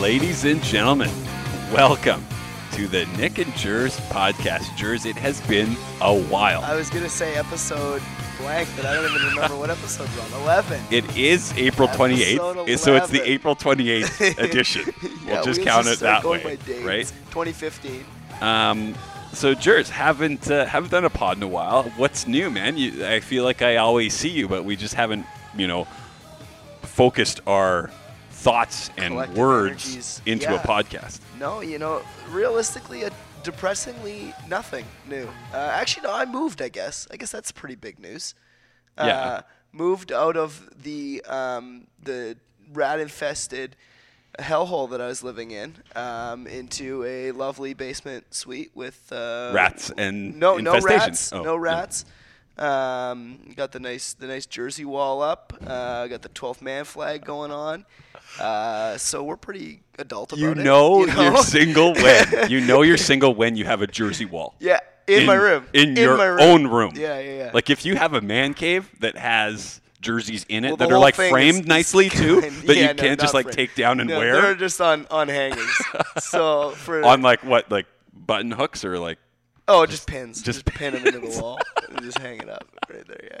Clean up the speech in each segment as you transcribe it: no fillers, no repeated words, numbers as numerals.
Ladies and gentlemen, welcome to the Nick and Jerz podcast. Jerz, it has been a while. I was going to say episode blank, but I don't even remember what episode it was on. 11. It is April 28th, so it's the April 28th edition. we'll just count it that way, right? 2015. So Jerz, haven't done a pod in a while. What's new, man? I feel like I always see you, but we just haven't, focused our thoughts and collective words into a podcast. No, realistically, depressingly, nothing new. I moved, I guess. I guess that's pretty big news. Moved out of the rat-infested hellhole that I was living in into a lovely basement suite with rats and no rats. Got the nice jersey wall up. Got the 12th man flag going on. So we're pretty adult about it. You're single when you have a jersey wall. Yeah, in my room. In your own room. Yeah. Like if you have a man cave that has jerseys in it that are like framed nicely too, that you can't just like take down and wear. They're just on hangers. So like button hooks or like. Oh, just pins. Just pin them into the wall and just hang it up right there.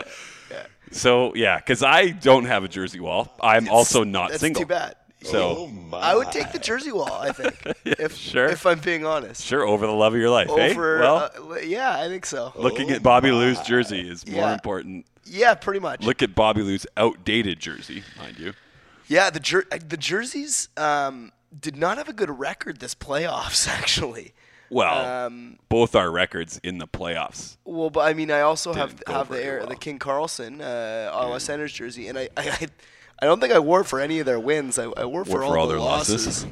Yeah. So, because I don't have a jersey wall. I'm also not single. That's too bad. So I would take the jersey wall, I think, if I'm being honest. Sure, over the love of your life, I think so. Looking at Bobby Lou's jersey is more important. Yeah, pretty much. Look at Bobby Lou's outdated jersey, mind you. Yeah, the jerseys did not have a good record this playoffs, actually. Well, both our records in the playoffs. Well, but I mean, I also have the King Carlson Ottawa Senators jersey, and I don't think I wore for any of their wins. I wore for all their losses.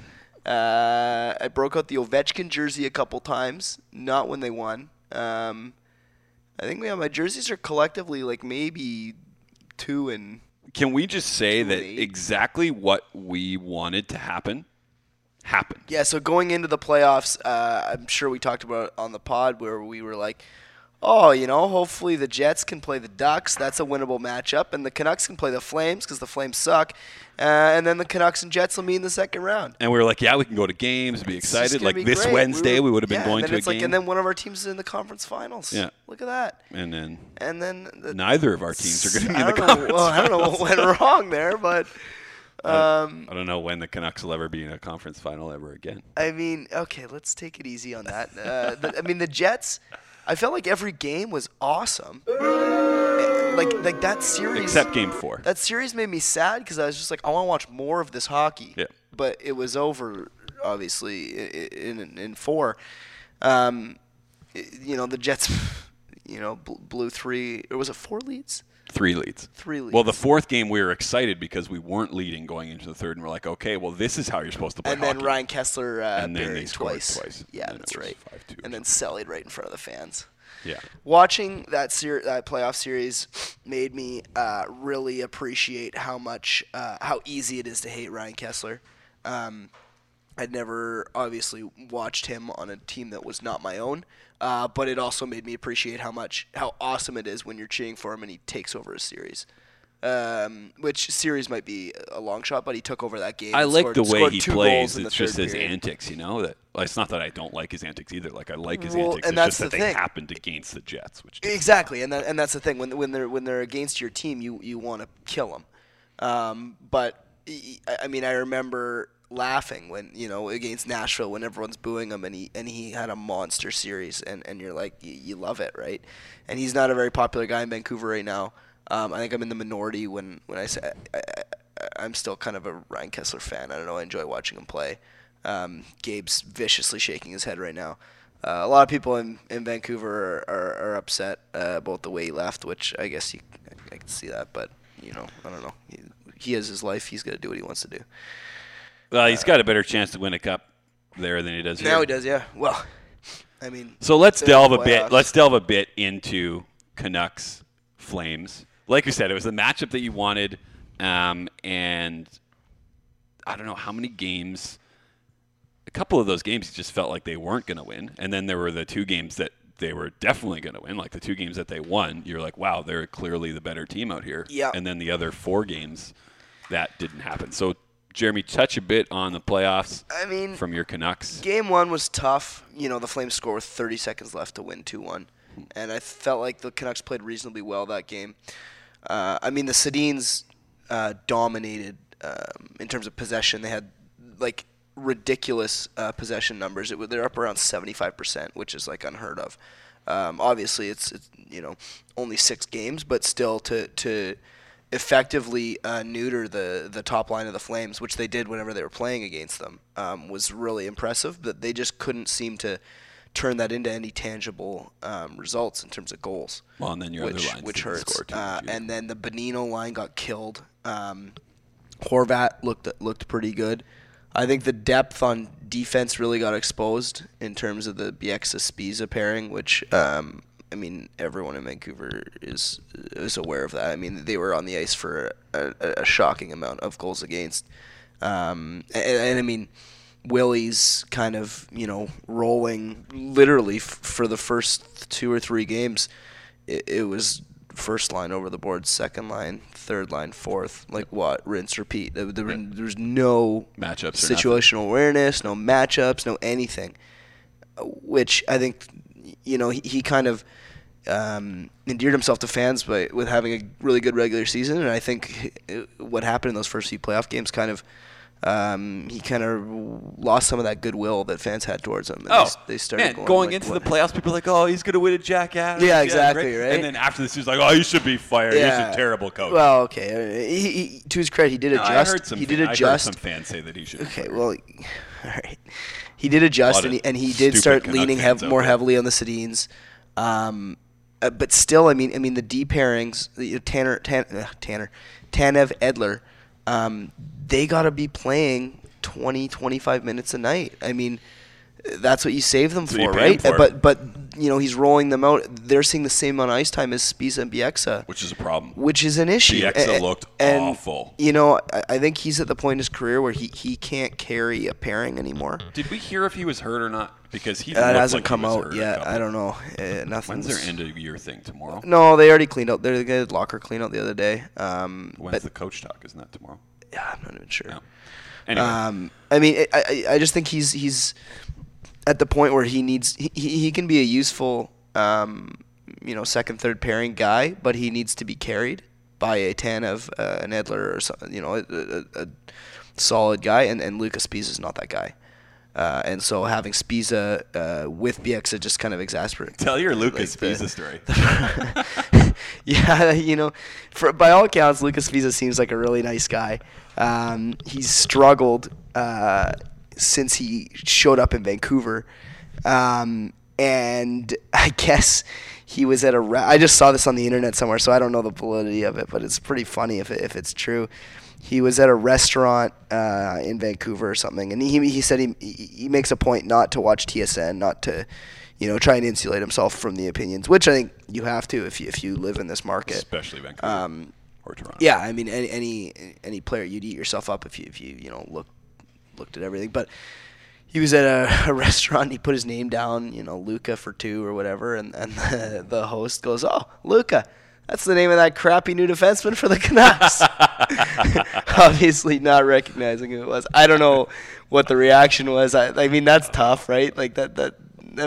I broke out the Ovechkin jersey a couple times, not when they won. I think my jerseys are collectively like maybe 2 and. Can we just say that exactly what we wanted to happen? Happened. Yeah, so going into the playoffs, I'm sure we talked about it on the pod where we were like, hopefully the Jets can play the Ducks. That's a winnable matchup. And the Canucks can play the Flames because the Flames suck. And then the Canucks and Jets will meet in the second round. And we were like, we can go to games, be excited. Like this Wednesday we would have been going to a game. And then one of our teams is in the conference finals. Yeah. Look at that. And then neither of our teams are going to be in the conference finals. I don't know what went wrong there, but... I don't know when the Canucks will ever be in a conference final ever again. I mean, okay, let's take it easy on that. The Jets, I felt like every game was awesome. Like that series. Except game 4. That series made me sad because I was just like, I want to watch more of this hockey. Yeah. But it was over, obviously, in 4. The Jets, blew 3. Or was it 4 leads? 3 leads. 3 leads. Well, the 4th game we were excited because we weren't leading going into the 3rd, and we're like, okay, well, this is how you're supposed to play hockey. And then Ryan Kesler buried twice. Yeah, that's right. 5-2 and then sallied right in front of the fans. Yeah. Watching that playoff series made me really appreciate how easy it is to hate Ryan Kesler. I'd never obviously watched him on a team that was not my own, but it also made me appreciate how awesome it is when you're cheering for him and he takes over a series, which series might be a long shot, but he took over that game. I like the way he plays. It's just his antics, It's not that I don't like his antics either. Like I like his antics. It's just that they happened against the Jets, which exactly. And that's the thing. When they're against your team, you want to kill them. But I mean, I remember laughing when against Nashville when everyone's booing him and he had a monster series and you're like you love it, right? And he's not a very popular guy in Vancouver right now. I think I'm in the minority when I say I'm still kind of a Ryan Kesler fan. I don't know, I enjoy watching him play. Gabe's viciously shaking his head right now. A lot of people in Vancouver are upset about the way he left, which I guess I can see that, but I don't know. He has his life. He's got to do what he wants to do. Well, he's got a better chance to win a cup there than he does here. Now he does, yeah. Well, I mean. So let's delve a bit. Let's delve a bit into Canucks Flames. Like you said, it was the matchup that you wanted, and I don't know how many games. A couple of those games, it just felt like they weren't going to win, and then there were the 2 games that they were definitely going to win. Like the 2 games that they won, you're like, wow, they're clearly the better team out here. Yeah. And then the other 4 games, that didn't happen. So. Jeremy, touch a bit on the playoffs from your Canucks. Game one was tough. You know, the Flames score with 30 seconds left to win 2-1. And I felt like the Canucks played reasonably well that game. The Sedins dominated in terms of possession. They had, like, ridiculous possession numbers. They're up around 75%, which is, like, unheard of. Obviously, it's you know, only 6 games, but still to effectively neuter the top line of the Flames, which they did whenever they were playing against them, was really impressive. But they just couldn't seem to turn that into any tangible results in terms of goals. Well, and then your other lines which hurts. Score too, and then the Benino line got killed. Horvat looked pretty good. I think the depth on defense really got exposed in terms of the Bieksa-Spezza pairing, which everyone in Vancouver is aware of that. I mean, they were on the ice for a shocking amount of goals against. Willie's kind of, rolling literally for the first 2 or 3 games. It was first line over the board, second line, third line, fourth. Like what? Rinse, repeat. There was no matchups, situational awareness, no matchups, no anything, which I think he kind of endeared himself to fans with having a really good regular season, and I think what happened in those first few playoff games kind of he kind of lost some of that goodwill that fans had towards him. And they started going into the playoffs, people were like, oh, he's going to win at Jack Adams. Yeah, exactly, right? And then after this, he's like, oh, he should be fired. Yeah. He's a terrible coach. Well, okay. He, to his credit, he did adjust. I heard some fans say that he should. Okay, well, all right. He did adjust, and he did start leaning more heavily on the Sedins. But still, the D pairings, Tanev, Edler, they got to be playing 20, 25 minutes a night. That's what you save them for, right? But he's rolling them out. They're seeing the same amount of ice time as Spezza and Bieksa. Which is a problem. Which is an issue. Bieksa looked awful. I think he's at the point in his career where he can't carry a pairing anymore. Did we hear if he was hurt or not? Because he hasn't come out yet. I don't know. When's their end of year thing? Tomorrow? No, they already cleaned out. They did locker clean out the other day. When's the coach talk? Isn't that tomorrow? Yeah, I'm not even sure. No. Anyway. I just think he's at the point where he needs he can be a useful second, third pairing guy, but he needs to be carried by a Tanev, an Edler, or something, a solid guy, and Luca Sbisa is not that guy. And so having Spezza with Bieksa just kind of exasperated. Tell your Luca Spezza story. Yeah, by all accounts, Luca Sbisa seems like a really nice guy. He's struggled since he showed up in Vancouver. And I guess he was at I just saw this on the internet somewhere, so I don't know the validity of it, but it's pretty funny if it's true. He was at a restaurant in Vancouver or something, and he said he makes a point not to watch TSN, not to, try and insulate himself from the opinions, which I think you have to if you live in this market, especially Vancouver or Toronto. Yeah, any player, you'd eat yourself up if you looked at everything. But he was at a restaurant, and he put his name down, Luca for 2 or whatever, and the host goes, "Oh, Luca. That's the name of that crappy new defenseman for the Canucks." Obviously not recognizing who it was. I don't know what the reaction was. That's tough, right? Like that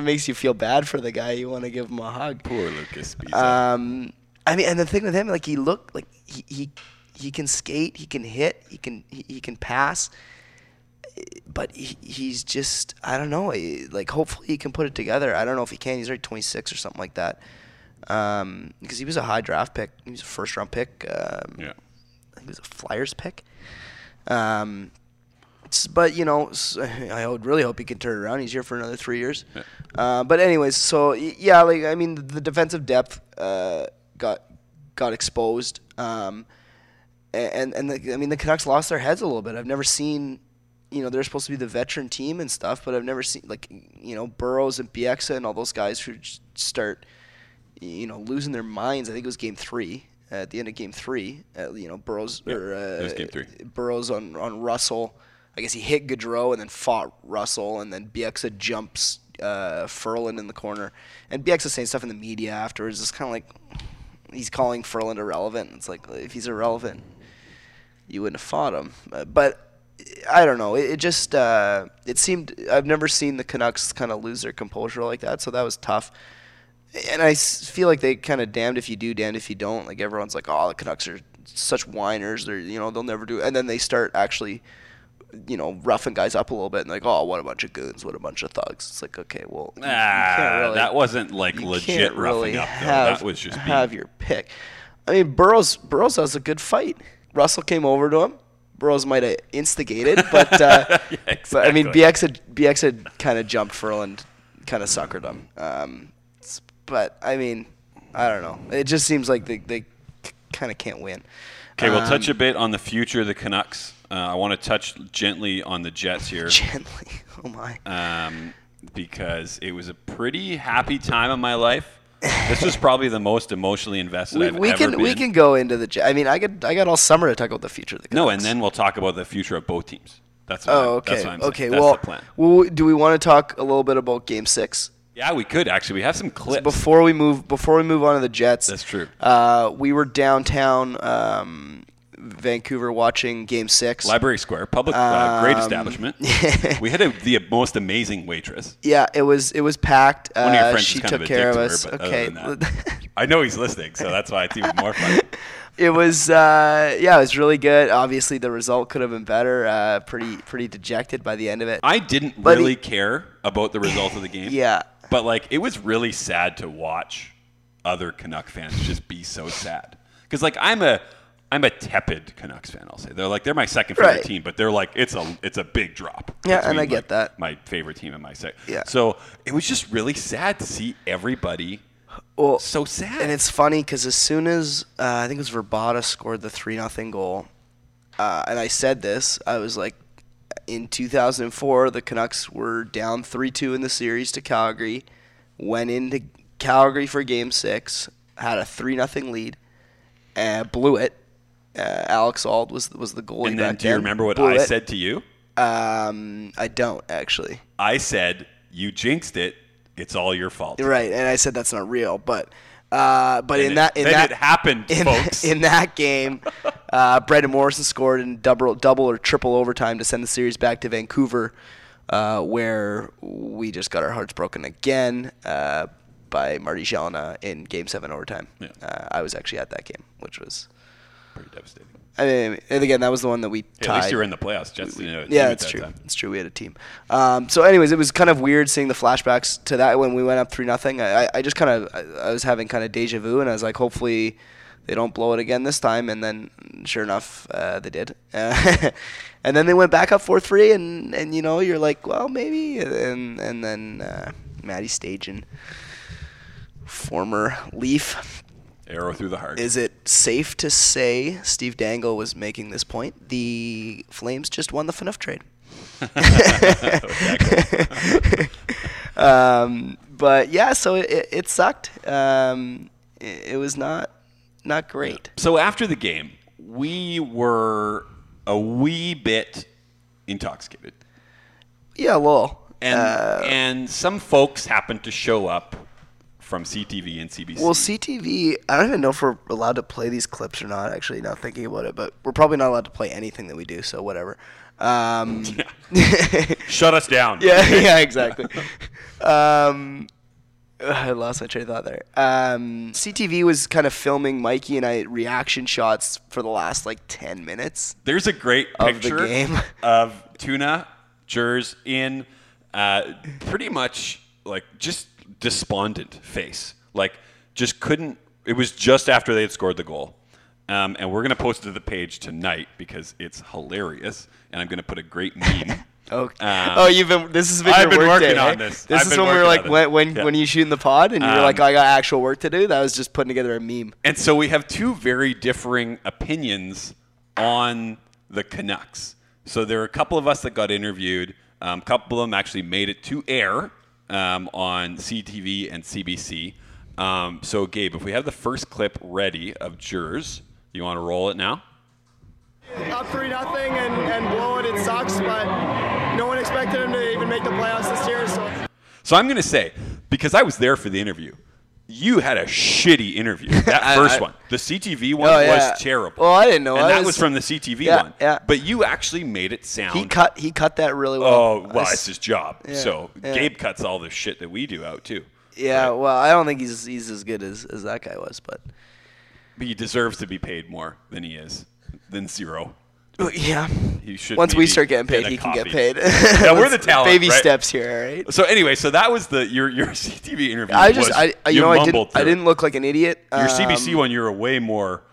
makes you feel bad for the guy. You want to give him a hug. Poor Luca Sbisa. And the thing with him, like, he looked like he can skate, he can hit, he can pass, but he's just, I don't know. Hopefully he can put it together. I don't know if he can. He's already 26 or something like that. Because he was a high draft pick. He was a first-round pick. Yeah. I think he was a Flyers pick. I would really hope he can turn it around. He's here for another 3 years. Yeah. But anyways, so, yeah, the defensive depth got exposed. The Canucks lost their heads a little bit. I've never seen – they're supposed to be the veteran team and stuff, but I've never seen – Burrows and Bieksa and all those guys who start – losing their minds. I think it was game 3. At the end of game 3, Burrows it was game 3. Burrows on Russell. I guess he hit Gaudreau and then fought Russell, and then Bieksa jumps Ferland in the corner. And Bieksa saying stuff in the media afterwards. It's kind of like he's calling Ferland irrelevant. It's like, if he's irrelevant, you wouldn't have fought him. But I don't know. It just it seemed I've never seen the Canucks kind of lose their composure like that, so that was tough. And I feel like they kind of damned if you do, damned if you don't. Like everyone's like, oh, the Canucks are such whiners. They're they'll never do it. And then they start actually roughing guys up a little bit and like, oh, what a bunch of goons, what a bunch of thugs. It's like, okay, well, you can't really, that wasn't like legit roughing up though. That was just have your pick. I mean, Burrows has a good fight. Russell came over to him. Burrows might have instigated, but, yeah, exactly. But I mean, Bieksa kind of jumped Ferland, kind of suckered him. But I mean, I don't know. It just seems like they kind of can't win. Okay, we'll touch a bit on the future of the Canucks. I want to touch gently on the Jets here. Gently, oh my. Because it was a pretty happy time in my life. This was probably the most emotionally invested I've ever been. We can go into the – I mean, I got all summer to talk about the future of the Canucks. No, and then we'll talk about the future of both teams. That's what I'm saying. That's the plan. Well, do we want to talk a little bit about Game 6? Yeah, we could actually. We have some clips. So before we move on to the Jets. That's true. We were downtown Vancouver watching Game 6. Library Square, public, great establishment. We had the most amazing waitress. Yeah, it was packed. One of your friends took care of us. Okay. That, I know he's listening, so that's why it's even more fun. It was, it was really good. Obviously, the result could have been better. Pretty dejected by the end of it. I didn't really care about the result of the game. Yeah. But it was really sad to watch other Canuck fans just be so sad. Because I'm a tepid Canucks fan, I'll say. They're my second favorite team, but they're it's a big drop. Yeah, and I get that. My favorite team and my second. Yeah. So it was just really sad to see everybody so sad. And it's funny because as soon as I think it was Verbata scored the 3-0 goal, and I said this, I was like, in 2004, the Canucks were down 3-2 in the series to Calgary, went into Calgary for Game 6, had a 3-0 lead, and blew it. Alex Auld was the goalie. And then do you remember what I said to you? I don't, actually. I said, you jinxed it. It's all your fault. Right, and I said that's not real. But it happened, folks. In that game, Brendan Morrison scored in double or triple overtime to send the series back to Vancouver, where we just got our hearts broken again by Marty Jelena in Game 7 overtime. Yeah. I was actually at that game, which was pretty devastating. I mean, and again, that was the one that we tied. At least you were in the playoffs. Jets didn't have a team at that time. It's true. We had a team. So anyways, it was kind of weird seeing the flashbacks to that when we went up 3-0. I just I was having kind of deja vu, and I was like, hopefully they don't blow it again this time. And then, sure enough, they did. And then they went back up 4-3, and you're like, well, maybe. And then Matty Stajan, former Leaf. Arrow through the heart. Is it safe to say, Steve Dangle was making this point, the Flames just won the FNUF trade? But yeah, so it sucked. It was not great. Yeah. So after the game, we were a wee bit intoxicated. Yeah, lol. And some folks happened to show up from CTV and CBC. Well, CTV, I don't even know if we're allowed to play these clips or not, actually, now thinking about it, but we're probably not allowed to play anything that we do, so whatever. Yeah. Shut us down. Yeah, exactly. I lost my train of thought there. CTV was kind of filming Mikey and I reaction shots for the last 10 minutes. There's a great picture of the game of Tuna, Jerz in pretty much just despondent face, just couldn't. It was just after they had scored the goal, and we're gonna post it to the page tonight because it's hilarious, and I'm gonna put a great meme. Okay. This has been your work day, on this. This is when we were when you shoot in the pod, and you were like, I got actual work to do. That was just putting together a meme. And so we have two very differing opinions on the Canucks. So there are a couple of us that got interviewed. A couple of them actually made it to air. On CTV and CBC. So, Gabe, if we have the first clip ready of Jerz, you want to roll it now? Up 3-0 and blow it. It sucks, but no one expected him to even make the playoffs this year. So I'm going to say, because I was there for the interview, You had a shitty interview. That first one. The CTV one was terrible. Well, I didn't know. And that was from the CTV one. Yeah. But you actually made it sound. He cut that really well. Oh, well, it's his job. Yeah, so Gabe cuts all the shit that we do out too. Yeah, right? Well, I don't think he's as good as that guy was. But he deserves to be paid more than he is. Than zero. Yeah. He should. Once we start getting paid, he can get paid. Yeah, we're the talent. Baby steps here, all right? So anyway, so that was your CTV interview. I didn't look like an idiot. Your CBC one, you were way more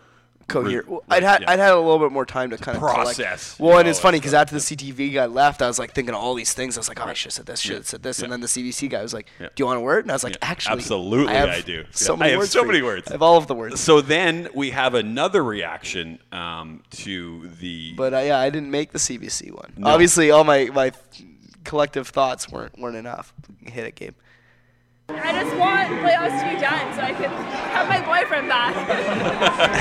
coherent. I'd had a little bit more time to kind of process. Collect. Well, and it's funny because after the CTV guy left, I was like thinking all these things. I was like, I should have said this, and then the CBC guy was like, do you want a word? And I was like, actually, absolutely, I do. I have so many words. I have all of the words. So then we have another reaction to the. But I didn't make the CBC one. No. Obviously, all my collective thoughts weren't enough. Hit it, Gabe. I just want playoffs to be done so I can have my boyfriend back.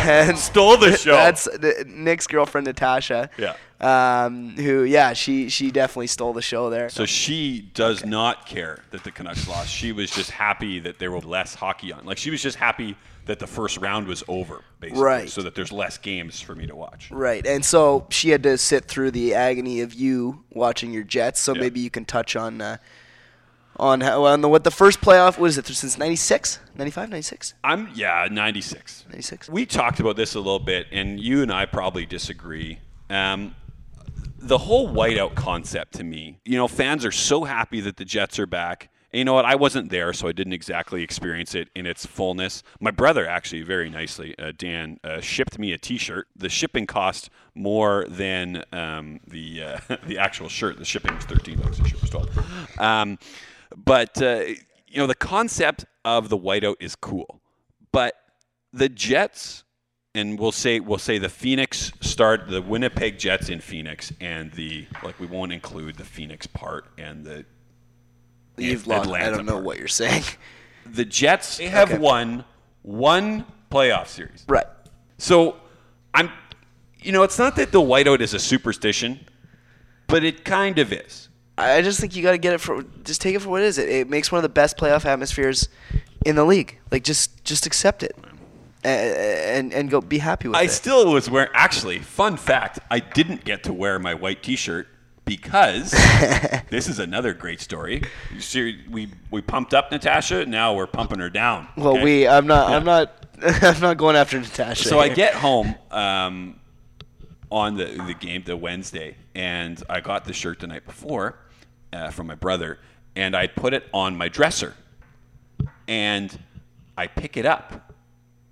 And stole the show. That's Nick's girlfriend, Natasha. Yeah. Who? Yeah. She definitely stole the show there. So she does not care that the Canucks lost. She was just happy that there were less hockey on. Like she was just happy that the first round was over, basically, right? So that there's less games for me to watch. Right. And so she had to sit through the agony of you watching your Jets. So maybe you can touch on. On the first playoff was it since 96, 95, 96? 96. 96. We talked about this a little bit, and you and I probably disagree. The whole whiteout concept to me, you know, fans are so happy that the Jets are back. And you know what? I wasn't there, so I didn't exactly experience it in its fullness. My brother actually very nicely, Dan, shipped me a T-shirt. The shipping cost more than the actual shirt. The shipping was $13. The shirt was $12. But you know, the concept of the whiteout is cool. But the Jets, and we'll say the Phoenix start, the Winnipeg Jets in Phoenix, and we won't include the Phoenix part and the Atlanta. I don't know what you're saying. The Jets have won one playoff series. Right. So it's not that the whiteout is a superstition, but it kind of is. I just think you got to get it for just take it for what it is. It makes one of the best playoff atmospheres in the league. Like just accept it and go be happy with it. I still was wearing. Actually, fun fact: I didn't get to wear my white T-shirt because this is another great story. You see, we pumped up Natasha. Now we're pumping her down. Well, okay? I'm not going after Natasha. So I get home. On the game, the Wednesday, and I got the shirt the night before from my brother, and I put it on my dresser, and I pick it up,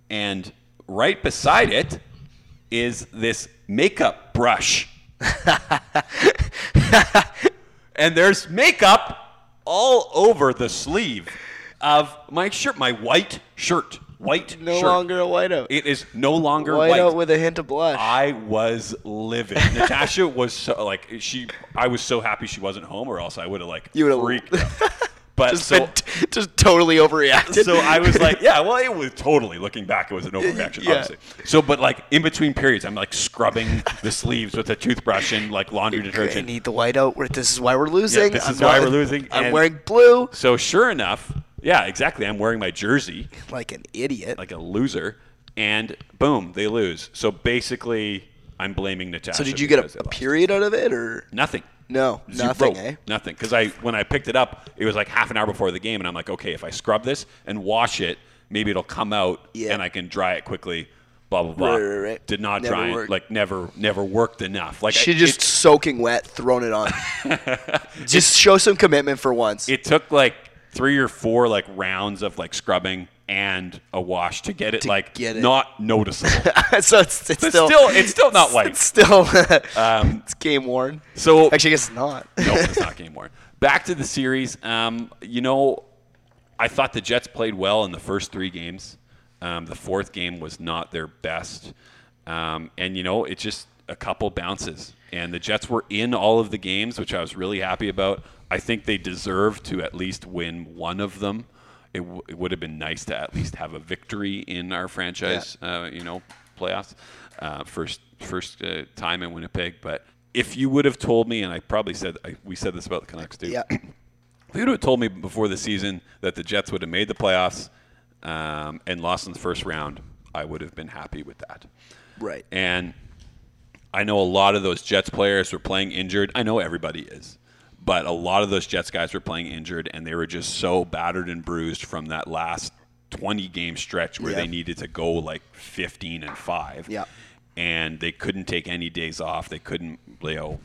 and right beside it is this makeup brush, and there's makeup all over the sleeve of my shirt, my white shirt. White no shirt. Longer a whiteout. It is no longer whiteout with a hint of blush. I was livid. Natasha was so, I was so happy she wasn't home, or else I would have freaked out. But just totally overreacted. So I was like, yeah, well, it was totally, looking back, it was an overreaction, obviously. So, but in between periods, I'm scrubbing the sleeves with a toothbrush and laundry detergent. I need the whiteout. This is why we're losing. Yeah, this is why we're losing. I'm wearing blue. So sure enough. Yeah, exactly. I'm wearing my jersey. Like an idiot. Like a loser. And boom, they lose. So basically, I'm blaming Natasha. So did you get a period out of it or? Nothing. No, nothing, eh? Nothing. Because when I picked it up, it was half an hour before the game. And I'm like, okay, if I scrub this and wash it, maybe it'll come out and I can dry it quickly. Blah, blah, blah. Right. Did not never try worked. Never worked enough. She just soaking wet, thrown it on. Just show some commitment for once. It took 3 or 4 rounds of scrubbing and a wash to get it not noticeable. So it's still not white. It's still it's game worn. So actually, I guess it's not. No, it's not game worn. Back to the series. I thought the Jets played well in the first 3 games. The fourth game was not their best, it's just a couple bounces. And the Jets were in all of the games, which I was really happy about. I think they deserve to at least win one of them. It would have been nice to at least have a victory in our franchise, playoffs. First time in Winnipeg. But if you would have told me, and I probably said, we said this about the Canucks too. Yeah. If you would have told me before the season that the Jets would have made the playoffs, and lost in the first round, I would have been happy with that. Right. And I know a lot of those Jets players were playing injured. I know everybody is. But a lot of those Jets guys were playing injured, and they were just so battered and bruised from that last 20-game stretch where they needed to go like 15-5. Yeah. And they couldn't take any days off. They couldn't, you know,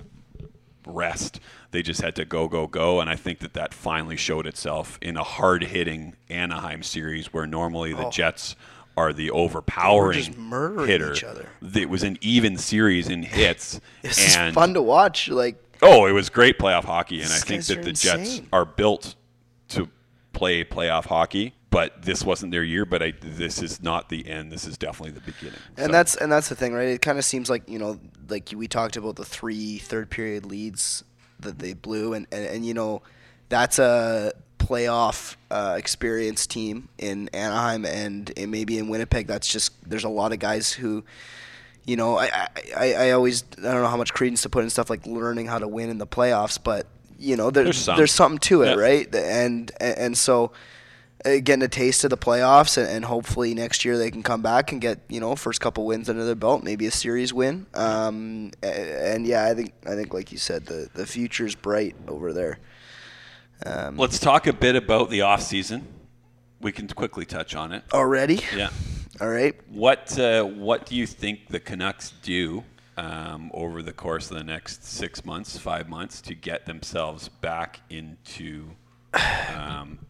rest. They just had to go, go, go. And I think that that finally showed itself in a hard-hitting Anaheim series where normally the Jets are the overpowering hitter. They were just murdering each other. It was an even series in hits. This is fun to watch. Like, oh, it was great playoff hockey. And I think that the Jets are built to play playoff hockey. But this wasn't their year. But this is not the end. This is definitely the beginning. And that's the thing, right? It kind of seems like, you know, like we talked about the 3 third-period leads that they blew. And you know, that's a playoff experience team in Anaheim and maybe in Winnipeg. That's just – there's a lot of guys who – you know, I always – I don't know how much credence to put in stuff like learning how to win in the playoffs. But, you know, there's something to it, right? And so – getting a taste of the playoffs, and hopefully next year they can come back and get, you know, first couple wins under their belt, maybe a series win. And yeah, I think like you said, the future's bright over there. Let's talk a bit about the off season. We can quickly touch on it already. Yeah. All right. What do you think the Canucks do over the course of the next 6 months, 5 months to get themselves back into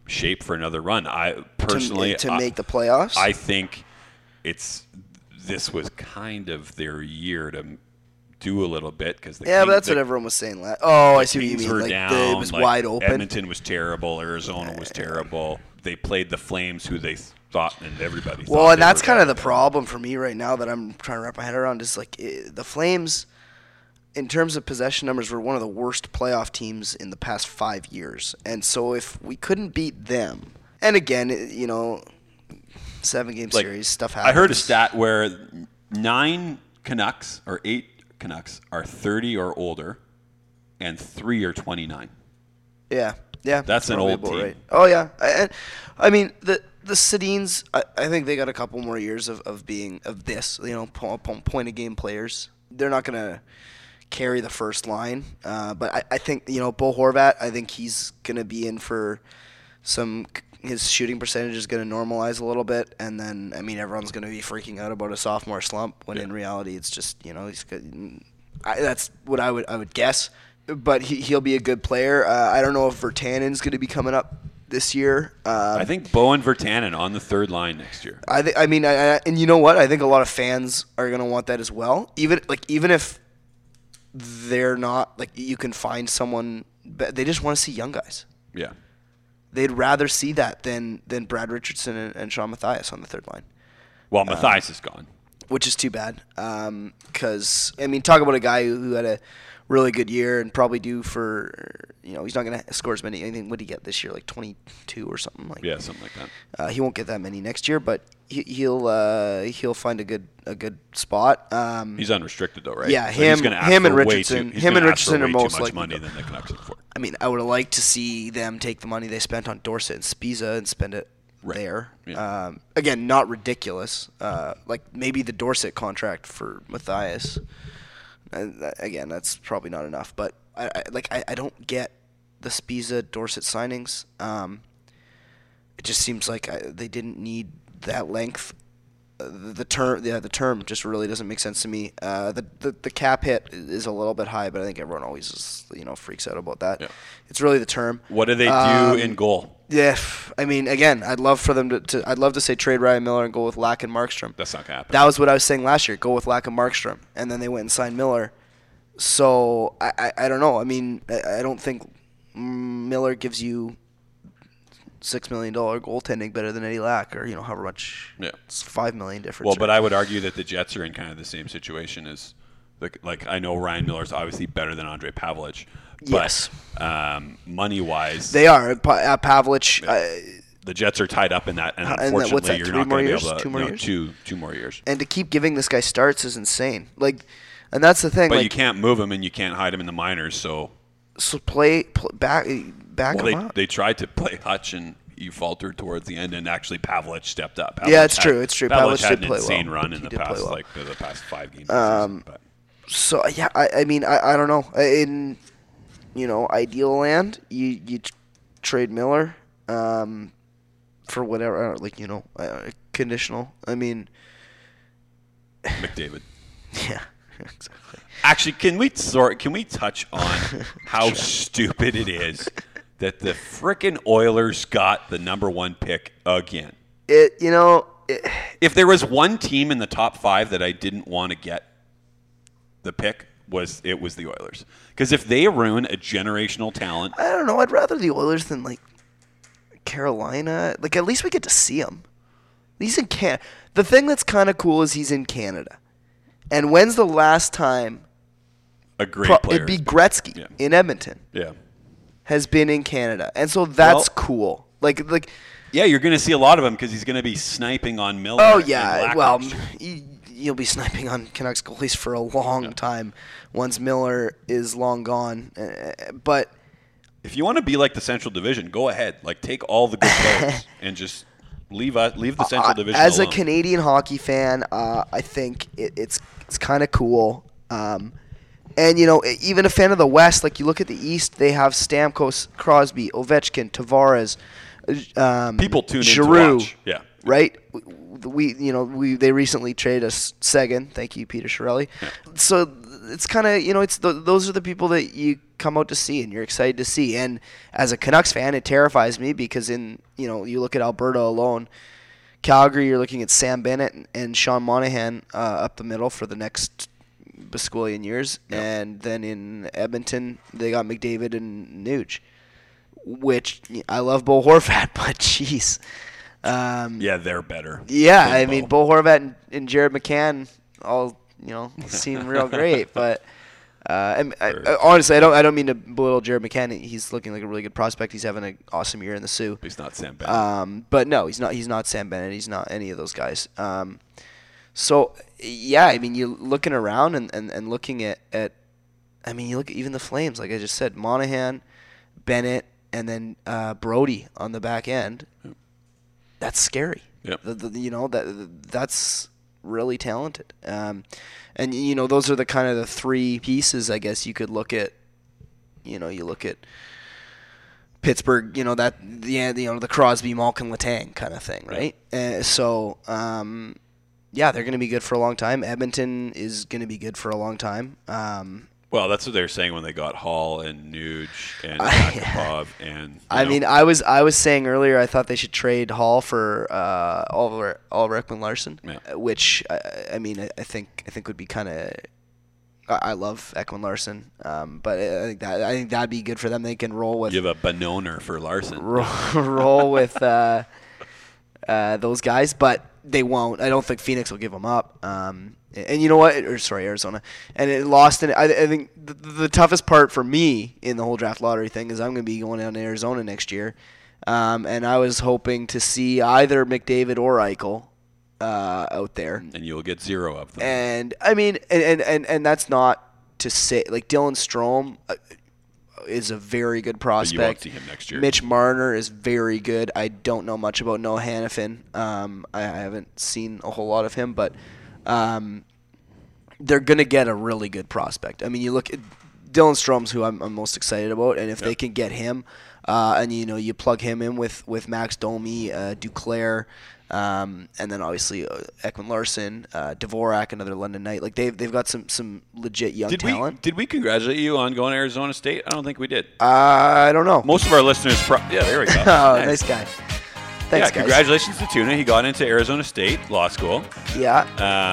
shape for another run? I personally to make the playoffs. I think this was kind of their year to do a little bit because but that's what everyone was saying last. Oh, I see what you mean. Like down, it was like wide open. Edmonton was terrible. Arizona was terrible. They played the Flames, who they thought and everybody. Well, and that's kind of the problem for me right now that I'm trying to wrap my head around is like the Flames. In terms of possession numbers, we're one of the worst playoff teams in the past 5 years. And so if we couldn't beat them, and again, you know, 7-game like, series, stuff happens. I heard a stat where 8 Canucks are 30 or older, and 3 are 29. Yeah, yeah. That's an old team. Right. Oh, yeah. I mean, the Sedins, I think they got a couple more years of this, you know, point-of-game players. They're not going to carry the first line. But I think, you know, Bo Horvat, I think he's going to be in for some – his shooting percentage is going to normalize a little bit. And then, I mean, everyone's going to be freaking out about a sophomore slump when in reality it's just, you know, that's what I would guess. But he'll be a good player. I don't know if Vertanen's going to be coming up this year. I think Bo and Vertanen on the third line next year. And you know what? I think a lot of fans are going to want that as well. Even if they're not, like, you can find someone, but they just want to see young guys. Yeah. They'd rather see that than Brad Richardson and Sean Monahan on the third line. Well, Monahan is gone, which is too bad. Because I mean, talk about a guy who had a really good year and probably due for, you know, he's not going to score as many. I think, what did he get this year? Like 22 or something like that. Yeah, something like that. He won't get that many next year, but he'll find a good spot. He's unrestricted though, right? Yeah, so him and Richardson. Him and Richardson are most likely. Money than the Canucks for. I mean, I would have liked to see them take the money they spent on Dorsett and Spezza and spend it there. Yeah. Again, not ridiculous. Like maybe the Dorsett contract for Matthias. Again, that's probably not enough. But I don't get the Spezza-Dorsett signings. It just seems like they didn't need that length. The term just really doesn't make sense to me. The cap hit is a little bit high, but I think everyone always is, you know, freaks out about that. Yeah. It's really the term. What do they do in goal? Yeah, I mean, again, I'd love for them to. I'd love to say trade Ryan Miller and go with Lack and Markstrom. That's not gonna happen. That was what I was saying last year. Go with Lack and Markstrom, and then they went and signed Miller. So I don't know. I mean, I don't think Miller gives you $6 million goaltending better than Eddie Lack, or, you know, however much. Yeah, it's $5 million difference. Well, but I would argue that the Jets are in kind of the same situation as, like I know Ryan Miller's obviously better than Andrei Pavlich. But, yes. Money wise, they are Pavlich. The Jets are tied up in that, and unfortunately, you're not going to be able to. 2 more years. Two more years. And to keep giving this guy starts is insane. Like, and that's the thing. But like, you can't move him, and you can't hide him in the minors. So play back. Well, they tried to play Hutch, and you faltered towards the end, and actually Pavlich stepped up. It's true. Pavlich had an insane run in the past, the past 5 games. So yeah, I mean, I don't know. In ideal land, you trade Miller for whatever, conditional. I mean, McDavid. Yeah, exactly. Actually, can we touch on how stupid it is that the frickin' Oilers got the #1 pick again? If there was one team in the top 5 that I didn't want to get the pick, it was the Oilers. Because if they ruin a generational talent, I don't know. I'd rather the Oilers than Carolina. At least we get to see him. He's in Canada. The thing that's kind of cool is he's in Canada. And when's the last time a great player? It'd be Gretzky in Edmonton. Yeah, has been in Canada, and so that's cool. Yeah, you're going to see a lot of him because he's going to be sniping on Miller. Oh yeah, well, you'll be sniping on Canucks goalies for a long time once Miller is long gone. But if you want to be like the Central Division, go ahead. Take all the good players and just leave the Central Division alone. As a Canadian hockey fan, I think it's kind of cool. And, even a fan of the West, you look at the East, they have Stamkos, Crosby, Ovechkin, Tavares, people tune Giroux, in to watch. Yeah. Right? They recently traded us Seguin. Thank you, Peter Chiarelli. Yeah. So it's kind of, those are the people that you come out to see and you're excited to see. And as a Canucks fan, it terrifies me because you look at Alberta alone, Calgary, you're looking at Sam Bennett and Sean Monahan up the middle for the next Basquillion years. Yep. And then in Edmonton, they got McDavid and Nuge, which I love Bo Horvat, but jeez. They're better. Yeah, I mean, Bo Horvat and Jared McCann all, seem real great. But honestly, I don't mean to belittle Jared McCann. He's looking like a really good prospect. He's having an awesome year in the Sioux. He's not Sam Bennett. But no, he's not Sam Bennett. He's not any of those guys. So, yeah, I mean, you're looking around and looking at – I mean, you look at even the Flames. Like I just said, Monahan, Bennett, and then Brody on the back end. Yep. That's scary. Yep. That's really talented. And, those are the kind of the three pieces, I guess, you could look at – you look at Pittsburgh, the Crosby, Malkin, Letang kind of thing, right? Yep. Yeah, they're going to be good for a long time. Edmonton is going to be good for a long time. Well, that's what they were saying when they got Hall and Nuge and Yakupov and. I mean, I was saying earlier I thought they should trade Hall for Oliver Ekman-Larsson, which I think would be kind of. I love Ekman-Larsson, but I think that'd be good for them. They can roll with. You have a Benoner for Larson. Roll with those guys, but. They won't. I don't think Phoenix will give them up. And you know what? Arizona. And it lost. I think the toughest part for me in the whole draft lottery thing is I'm going to be going down to Arizona next year. And I was hoping to see either McDavid or Eichel out there. And you'll get 0 of them. And, I mean, and that's not to say – Dylan Strome is a very good prospect. But you won't see him next year. Mitch Marner is very good. I don't know much about Noah Hanifin. I haven't seen a whole lot of him, but they're going to get a really good prospect. I mean, you look at Dylan Strome's who I'm most excited about, and if they can get him, and you plug him in with Max Domi, Duclair, and then obviously Ekman-Larsson, Dvorak, another London Knight. They've got some legit young talent. Did we congratulate you on going to Arizona State? I don't think we did. I don't know. Most of our listeners there we go. Oh, nice guy. Thanks, guys. Congratulations to Tuna. He got into Arizona State Law School. Yeah.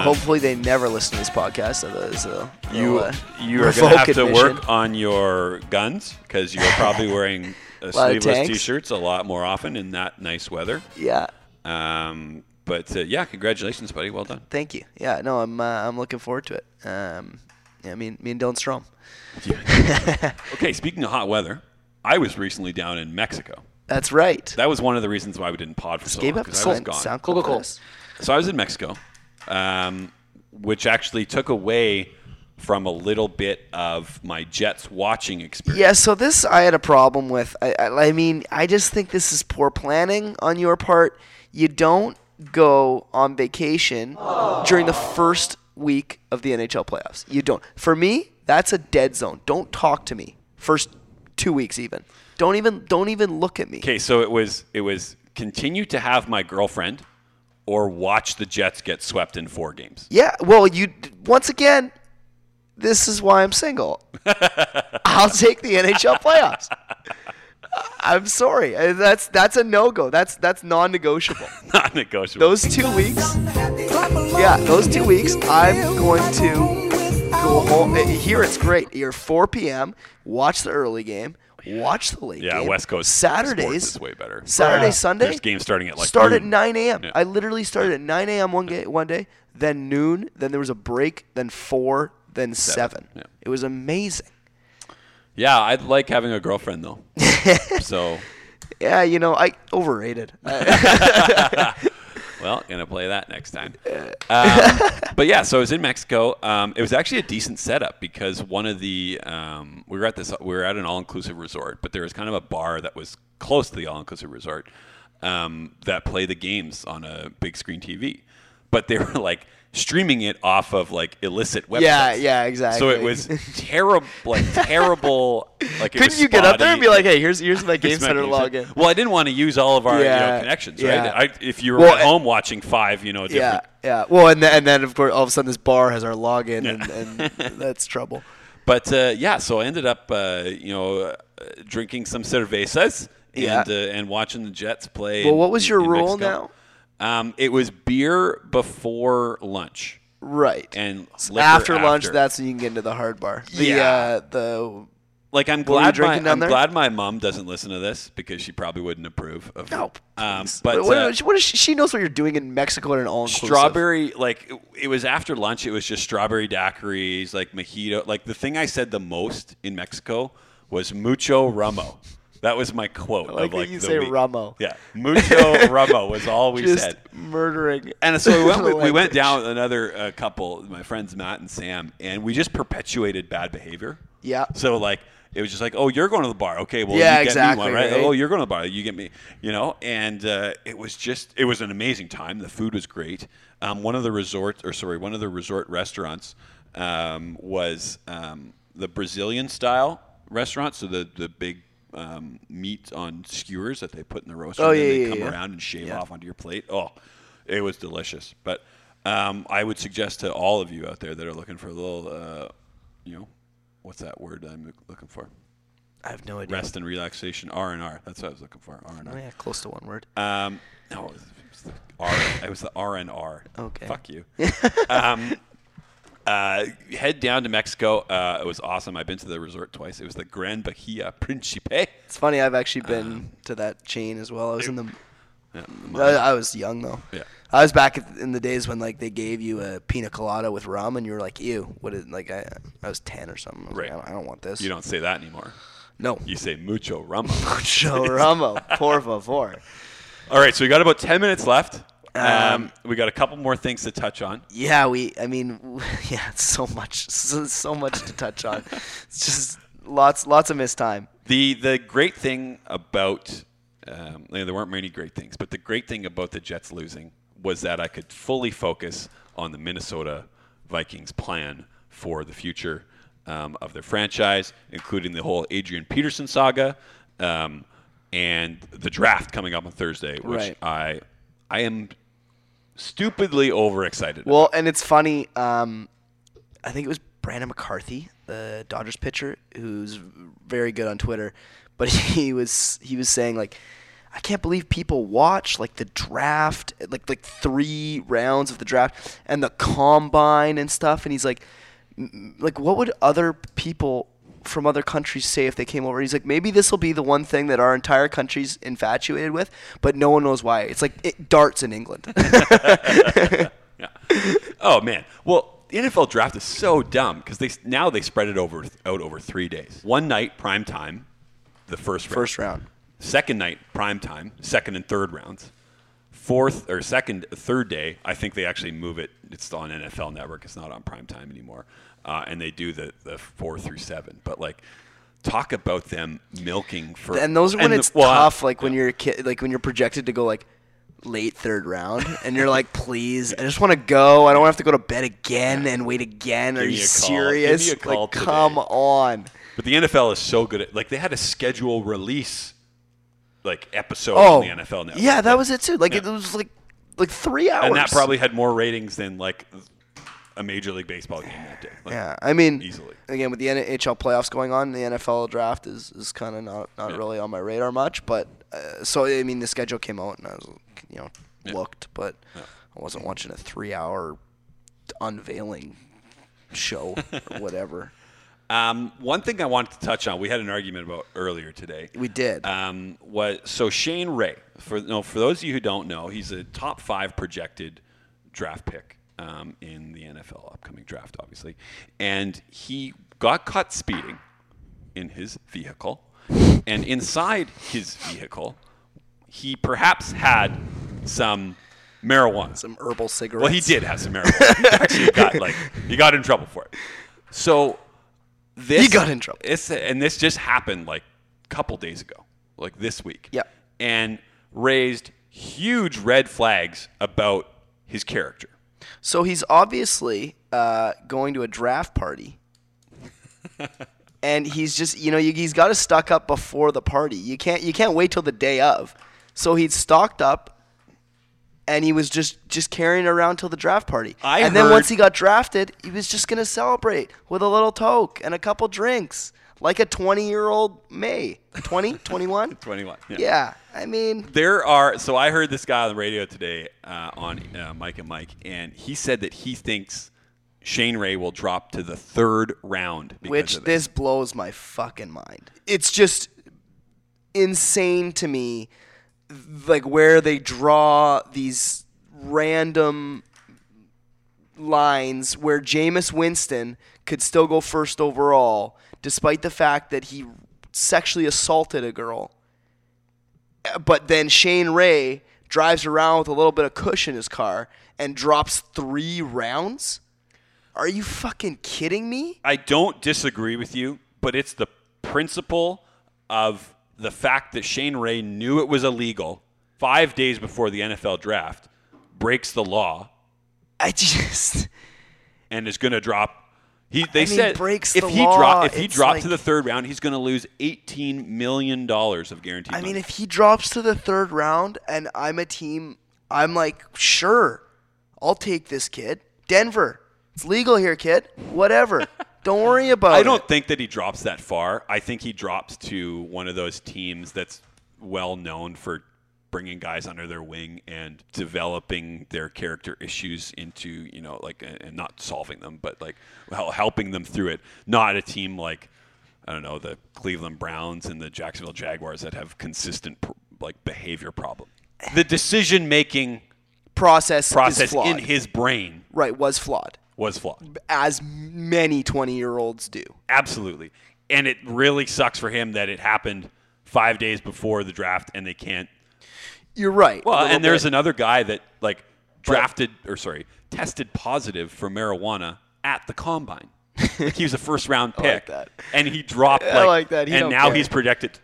Hopefully they never listen to this podcast. You are going to have to work on your guns because you're probably wearing sleeveless T-shirts a lot more often in that nice weather. Yeah. Congratulations, buddy. Well done. Thank you. Yeah, no, I'm looking forward to it. Me and Dylan Strome. Yeah. Okay, speaking of hot weather, I was recently down in Mexico. That's right. That was one of the reasons why we didn't pod for so long because I was gone. So I was in Mexico, which actually took away from a little bit of my Jets watching experience. Yeah, so this I had a problem with. I mean, I just think this is poor planning on your part. You don't go on vacation during the first week of the NHL playoffs. You don't. For me, that's a dead zone. Don't talk to me. First 2 weeks even. Don't even look at me. Okay, so it was continue to have my girlfriend or watch the Jets get swept in 4 games. Yeah, well, you once again, this is why I'm single. I'll take the NHL playoffs. I'm sorry. That's a no-go. That's non-negotiable. Non-negotiable. Those 2 weeks. Yeah, those 2 weeks, I'm going to go home. Here it's great. You're 4 p.m., watch the early game, watch the late game. Yeah, West Coast Saturdays is way better. Saturday, Sunday. There's games starting at like start noon. At 9 a.m. Yeah. I literally started at 9 a.m. one day, then noon, then there was a break, then 4, then 7. Yeah. It was amazing. Yeah, I'd like having a girlfriend though. So. Yeah, you know, I overrated. Well, gonna play that next time. But yeah, so I was in Mexico. It was actually a decent setup because one of the we were at an all-inclusive resort, but there was kind of a bar that was close to the all-inclusive resort that played the games on a big screen TV, but they were like streaming it off of like illicit websites. Yeah, exactly. So it was terrible. Like, couldn't you get up there and be like, "Hey, here's my game center login"? Well, I didn't want to use all of our connections, right? If you were at home watching 5, different. Yeah. Well, and then of course all of a sudden this bar has our login, and that's trouble. But so I ended up drinking some cervezas and watching the Jets play. Well, what was your rule now? It was beer before lunch. Right. And after lunch, that's when you can get into the hard bar. I'm glad my mom doesn't listen to this because she probably wouldn't approve of it. But what is she knows what you're doing in Mexico at an all-inclusive. Strawberry, it was after lunch. It was just strawberry daiquiris, mojito. The thing I said the most in Mexico was mucho romo. That was my quote. Ramo. Yeah. Mucho Ramo was all we just said. Murdering. And so we went down with another couple, my friends Matt and Sam, and we just perpetuated bad behavior. Yeah. So it was just like, oh, you're going to the bar. Okay, well, you get me one, right? Oh, you're going to the bar. You get me, And it was an amazing time. The food was great. One of the resort restaurants was the Brazilian style restaurant, so the big meat on skewers that they put in the roaster and they come around and shave off onto your plate. Oh, it was delicious. But I would suggest to all of you out there that are looking for a little, what's that word I'm looking for? I have no idea. Rest and relaxation, R&R. That's what I was looking for, R&R. Oh, yeah, close to one word. No, it was the R. It was the R&R. Okay. Fuck you. Head down to Mexico. It was awesome. I've been to the resort twice. It was the Gran Bahia Principe. It's funny. I've actually been to that chain as well. I was I was young though. Yeah. I was back in the days when they gave you a pina colada with rum and you were like, ew, what is I was 10 or something. Right. I don't want this. You don't say that anymore. No. You say mucho romo. Mucho romo. Por favor. All right. So we got about 10 minutes left. We got a couple more things to touch on. Yeah, it's so much to touch on. It's just lots of missed time. The great thing about there weren't many great things, but the great thing about the Jets losing was that I could fully focus on the Minnesota Vikings plan for the future of their franchise, including the whole Adrian Peterson saga and the draft coming up on Thursday, which I am stupidly overexcited. Well, and it's funny. I think it was Brandon McCarthy, the Dodgers pitcher, who's very good on Twitter, but he was saying I can't believe people watch the draft, like 3 rounds of the draft and the combine and stuff. And he's like what would other people from other countries say if they came over? He's like, maybe this will be the one thing that our entire country's infatuated with, but no one knows why. It's darts in England. Yeah. Oh man. Well, the NFL draft is so dumb because they spread it out over 3 days. One night prime time, the first round. Second night prime time, second and third rounds. Third day, I think they actually move it. It's on NFL Network. It's not on prime time anymore. and they do the 4 through 7. But like, talk about them milking for. And those when it's tough, like when you're a kid, like when you're projected to go like late third round, and you're like, please, I just want to go. I don't want to have to go to bed again and wait again. Are you serious? Like, come on. But the NFL is so good at, like, they had a schedule release like episode on the NFL Network. Yeah, that was it too. Like it was like 3 hours. And that probably had more ratings than like a Major League Baseball game that day. Like, yeah, I mean, easily. Again, with the NHL playoffs going on, the NFL draft is kind of not really on my radar much. But so I mean, the schedule came out and I was looked, but I wasn't watching a 3-hour unveiling show or whatever. One thing I wanted to touch on, we had an argument about earlier today. We did. So Shane Ray, for those of you who don't know, he's a top 5 projected draft pick in the NFL upcoming draft, obviously. And he got caught speeding in his vehicle. And inside his vehicle, he perhaps had some marijuana. Some herbal cigarettes. Well, he did have some marijuana. He actually got in trouble for it. So... he got in trouble. This just happened like a couple days ago, like this week. Yeah. And raised huge red flags about his character. So he's obviously going to a draft party. And he's just, he's got to stock up before the party. You can't wait till the day of. So he'd stocked up and he was just carrying it around till the draft party. Then once he got drafted, he was just going to celebrate with a little toke and a couple drinks, like a 20-year-old May. 20? 21? 21. Yeah. I mean. So I heard this guy on the radio today on Mike and Mike, and he said that he thinks Shane Ray will drop to the 3rd round. This blows my fucking mind. It's just insane to me. Like where they draw these random lines where Jameis Winston could still go 1st overall despite the fact that he sexually assaulted a girl. But then Shane Ray drives around with a little bit of cushion in his car and drops 3 rounds? Are you fucking kidding me? I don't disagree with you, but it's the principle of the fact that Shane Ray knew it was illegal 5 days before the NFL draft, breaks the law. And is going to drop. If he drops to the 3rd round, he's going to lose $18 million of guaranteed money. I mean, if he drops to the 3rd round and I'm a team, I'm like, sure, I'll take this kid. Denver, it's legal here, kid. Whatever. Don't worry about it. I don't think that he drops that far. I think he drops to one of those teams that's well known for bringing guys under their wing and developing their character issues into, and not solving them, but like helping them through it. Not a team like, I don't know, the Cleveland Browns and the Jacksonville Jaguars that have consistent behavior problem. The decision-making process in his brain was flawed. As many 20-year-olds do. Absolutely. And it really sucks for him that it happened 5 days before the draft and they can't. You're right. Well, and there's another guy that tested positive for marijuana at the combine. He was a 1st-round pick. I like that. And he dropped I like that. He and now care. He's projected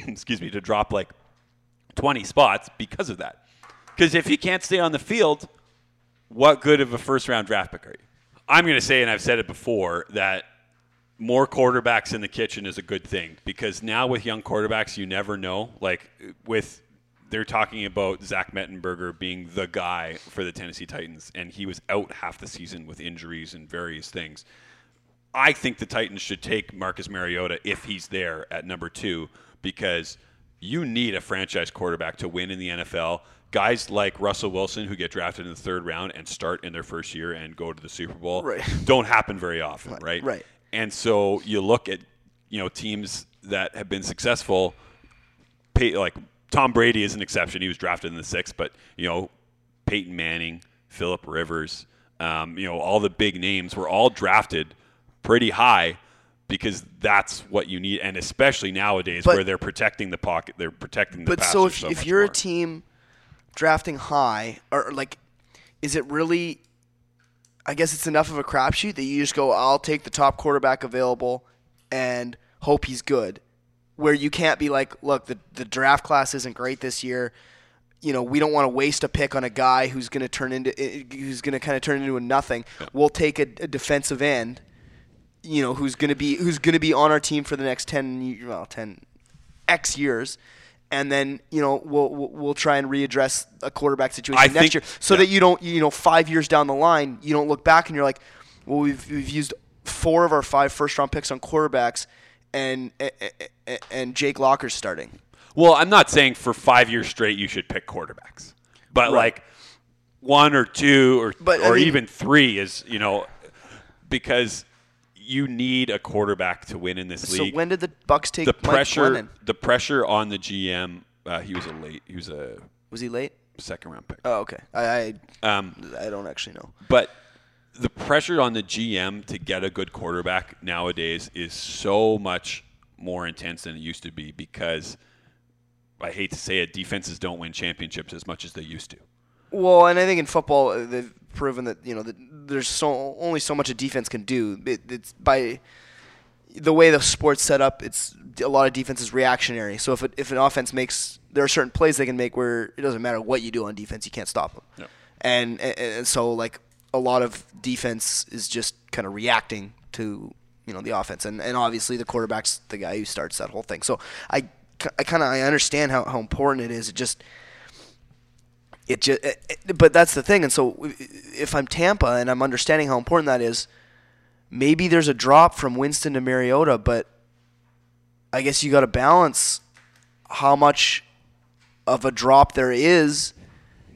to drop 20 spots because of that. Because if he can't stay on the field, what good of a 1st-round draft pick are you? I'm going to say, and I've said it before, that more quarterbacks in the kitchen is a good thing because now with young quarterbacks, you never know. They're talking about Zach Mettenberger being the guy for the Tennessee Titans, and he was out half the season with injuries and various things. I think the Titans should take Marcus Mariota if he's there at number 2 because you need a franchise quarterback to win in the NFL. Guys like Russell Wilson who get drafted in the 3rd round and start in their 1st year and go to the Super Bowl don't happen very often, right? Right. And so you look at teams that have been successful. Tom Brady is an exception. He was drafted in the 6th, but Peyton Manning, Phillip Rivers, all the big names were all drafted pretty high because that's what you need, and especially nowadays where they're protecting the pocket, they're protecting the passer. But so if you're a team drafting high, or is it really I guess it's enough of a crapshoot that you just go, I'll take the top quarterback available and hope he's good. Where you can't be like, look, the draft class isn't great this year. You know, we don't want to waste a pick on a guy who's going to kind of turn into a nothing. Yeah. We'll take a defensive end, you know, who's going to be on our team for the next 10 years. And then, you know, we'll try and readdress a quarterback situation next year, so that you don't, you know, 5 years down the line, you don't look back and you're like, well, we've used 4 of our 5 first round picks on quarterbacks, and Jake Locker's starting. Well, I'm not saying for 5 years straight you should pick quarterbacks, but like 1 or 2 even 3 is, you know, because you need a quarterback to win in this league. So when did the Bucks take Mike Glennon? The pressure on the GM. Was he late? Second round pick. Oh, okay. I don't actually know. But the pressure on the GM to get a good quarterback nowadays is so much more intense than it used to be, because I hate to say it, defenses don't win championships as much as they used to. Well, and I think in football they've proven that, you know, that there's only so much a defense can do. It's by the way the sport's set up. It's a lot of defense is reactionary. So if an offense makes, there are certain plays they can make where it doesn't matter what you do on defense, you can't stop them. Yeah. And so like a lot of defense is just kind of reacting to, you know, the offense, and obviously the quarterback's the guy who starts that whole thing. So I understand how important it is. But that's the thing. And so if I'm Tampa and I'm understanding how important that is, maybe there's a drop from Winston to Mariota, but I guess you got to balance how much of a drop there is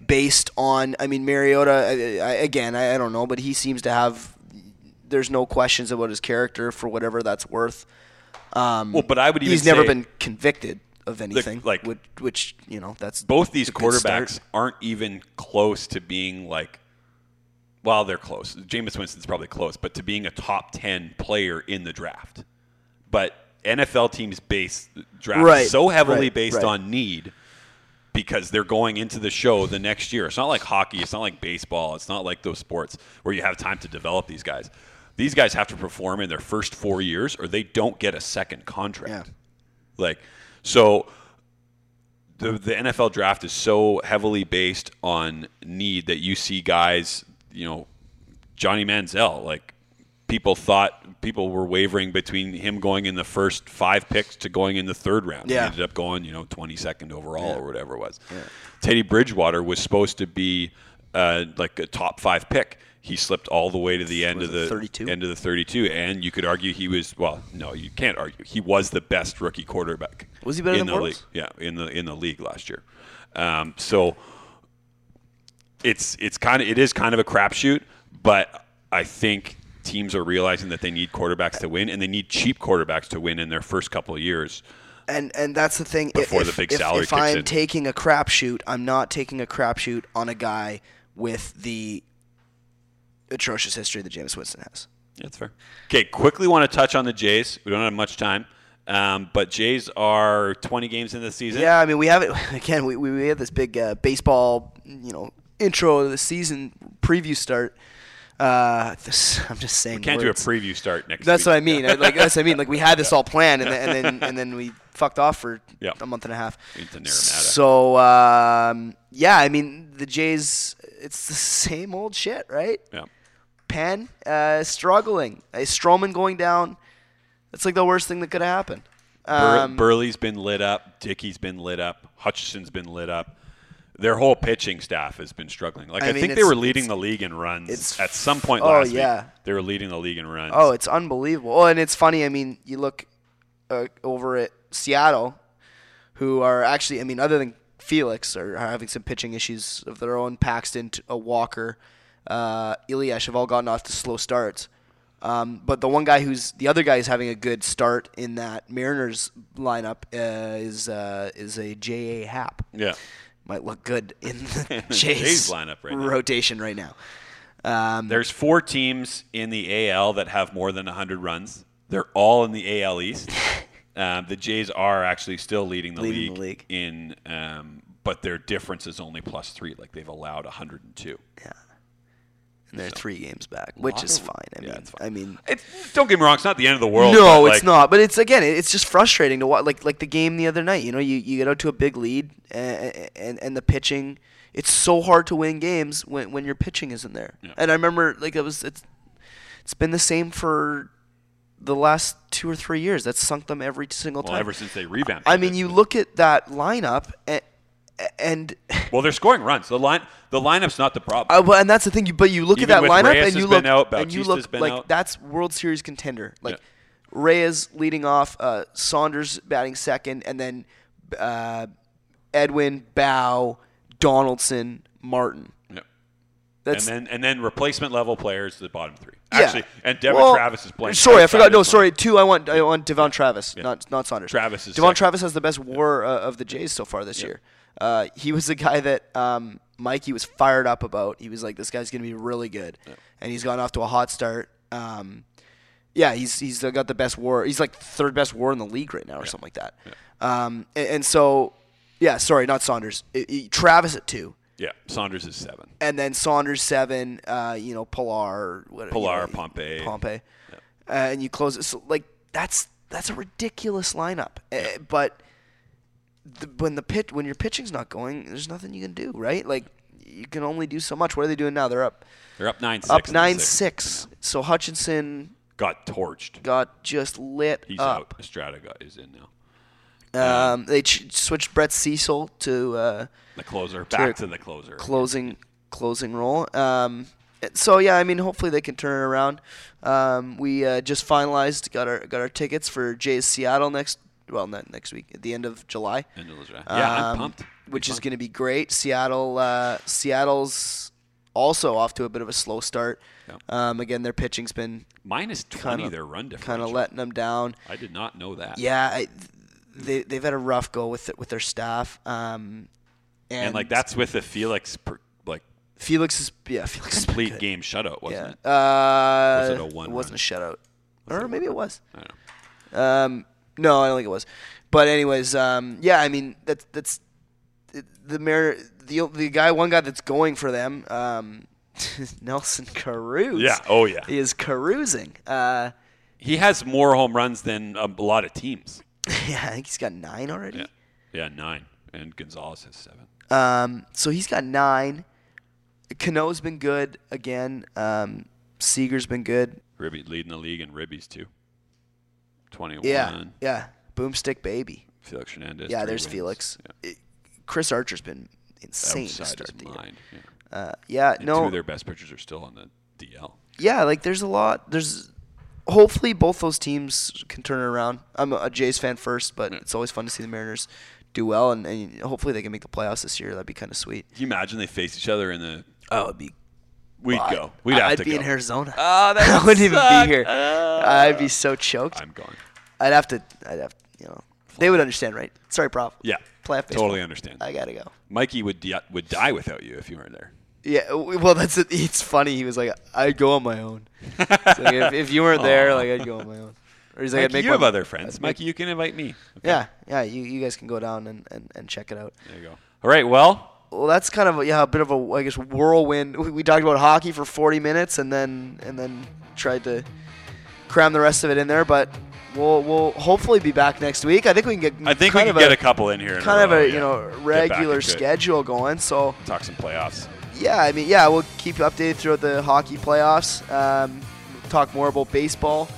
based on, I mean, Mariota, I don't know, but he seems to have, there's no questions about his character for whatever that's worth. But I would even say he's never been convicted of anything, which you know, that's both these quarterbacks aren't even close to being like, well, they're close. Jameis Winston's probably close, but to being a top 10 player in the draft. But NFL teams base drafts so heavily based on need, because they're going into the show the next year. It's not like hockey. It's not like baseball. It's not like those sports where you have time to develop these guys. These guys have to perform in their first 4 years, or they don't get a second contract. Yeah. Like, so the NFL draft is so heavily based on need that you see guys, you know, Johnny Manziel, like people were wavering between him going in the first 5 picks to going in the 3rd round. Yeah. He ended up going, you know, 22nd overall or whatever it was. Yeah. Teddy Bridgewater was supposed to be like a top 5 pick. He slipped all the way to the end of the 32? End of the 32, and you could argue he was. Well, no, you can't argue. He was the best rookie quarterback. Was he better than Burrows? Yeah, in the league last year. So it is kind of a crapshoot, but I think teams are realizing that they need quarterbacks to win, and they need cheap quarterbacks to win in their first couple of years. And that's the thing. If I'm taking a crapshoot, I'm not taking a crapshoot on a guy with the atrocious history that Jameis Winston has. That's fair. Okay, quickly want to touch on the Jays. We don't have much time, but Jays are 20 games into the season. Yeah, I mean, we have it again. We have this big baseball, you know, intro of the season preview start. I'm just saying, we can't do a preview start next. That's week. What I mean. That's what I mean. Like, we had this all planned, and then we fucked off for a month and a half. Into Naramata. So yeah, I mean, the Jays. It's the same old shit, right? Yeah. Penn struggling. Stroman going down. That's like the worst thing that could have happened. Burley's been lit up. Dickey's been lit up. Hutchison's been lit up. Their whole pitching staff has been struggling. Like, I think they were leading the league in runs at some point last week. They were leading the league in runs. Oh, it's unbelievable. Oh, and it's funny. I mean, you look over at Seattle, who are actually, I mean, other than Felix, are having some pitching issues of their own. Paxton, Walker, Elias have all gotten off to slow starts. But the other guy who's having a good start in that Mariners lineup is a J.A. Happ. Yeah, might look good in the Jays lineup rotation right now. There's 4 teams in the AL that have more than 100 runs. They're all in the AL East. The Jays are actually still leading the league in, but their difference is only +3. Like, they've allowed 102. Yeah, They're three games back, which is fine. I mean, it's, don't get me wrong, it's not the end of the world. No, it's not. But it's again, it's just frustrating to watch. Like the game the other night, you know, you get out to a big lead, and the pitching. It's so hard to win games when your pitching isn't there. Yeah. And I remember it's been the same for the last 2 or 3 years. That's sunk them every single time. Well, ever since they revamped. I mean, you look at that lineup and well, they're scoring runs. The lineup's not the problem. Well, and that's the thing. But you look at that lineup and you look, that's World Series contender. Like Reyes leading off, Saunders batting second, and then Edwin, Bow, Donaldson, Martin. And then replacement level players, the bottom three. Actually, and Devon Travis is playing. Sorry, I forgot. No, sorry. Two. I want Devon Travis, not Saunders. Travis is Devon second. Travis has the best WAR of the Jays so far this year. He was the guy that Mikey was fired up about. He was like, "This guy's going to be really good," and he's gone off to a hot start. He's got the best WAR. He's like third best WAR in the league right now, or something like that. Sorry, not Saunders. Travis at 2. Yeah, Saunders is 7. And then Saunders 7, Pilar, Pompey. Yeah. And you close it. So, that's a ridiculous lineup. Yeah. But when your pitching's not going, there's nothing you can do, right? Like, you can only do so much. What are they doing now? They're up 9-6. Up 9-6. So Hutchinson got torched. Got just lit. He's up. Out. Estrada is in now. They switched Brett Cecil to the closer, back to the closer, closing role. So yeah, I mean, hopefully they can turn it around. We just finalized, got our tickets for Jays Seattle next week at the end of July. Yeah, I'm pumped. Which is going to be great. Seattle's also off to a bit of a slow start. Yeah. Again, their pitching's been -20. Their run differential kind of letting them down. I did not know that. Yeah. They've had a rough go with their staff, and like that's with the Felix's complete game shutout, wasn't it? Was it a one? It wasn't a shutout, or maybe it was. I don't know. No, I don't think it was. But anyways, I mean that's the mayor, the guy that's going for them, Nelson Cruz. Yeah. Oh yeah. He is cruising. He has more home runs than a lot of teams. Yeah, I think he's got 9 already. Yeah, 9. And Gonzalez has 7. So he's got 9. Cano's been good again. Seager's been good. Ribby leading the league in ribbies too. 21. Yeah. Boomstick baby. Felix Hernandez. Yeah, there's wins. Felix. Yeah. Chris Archer's been insane to start the year. Two of their best pitchers are still on the DL. Yeah, like there's a lot. Hopefully both those teams can turn it around. I'm a Jays fan first, but it's always fun to see the Mariners do well, and hopefully they can make the playoffs this year. That'd be kind of sweet. Can you imagine they face each other in the – Oh, it'd be – We'd go. We'd have to go. I'd be in Arizona. Oh, that I wouldn't even be here. I'd be so choked. I'm gone. I'd have to, you know. They would understand, right? Sorry, Prof. Yeah. Playoff baseball. Totally understand. I got to go. Mikey would die without you if you weren't there. Yeah, well, that's it. It's funny. He was like, "I'd go on my own." Like, if you weren't there, like I'd go on my own. Or he's like, Mikey, you have other friends, Mikey. You can invite me. Okay. Yeah. You guys can go down and check it out. There you go. All right. Well, that's kind of a bit of a, I guess, whirlwind. We talked about hockey for 40 minutes and then tried to cram the rest of it in there, but we'll hopefully be back next week. I think we can get a couple in here. Regular schedule going. So talk some playoffs. Yeah, I mean, we'll keep you updated throughout the hockey playoffs. We'll talk more about baseball,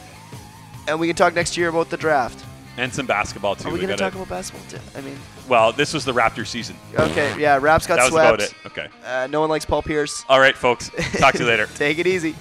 and we can talk next year about the draft and some basketball too. Are we going to talk about basketball too? I mean, well, this was the Raptor season. Okay, Raps got swept. That was about it. Okay. No one likes Paul Pierce. All right, folks. Talk to you later. Take it easy.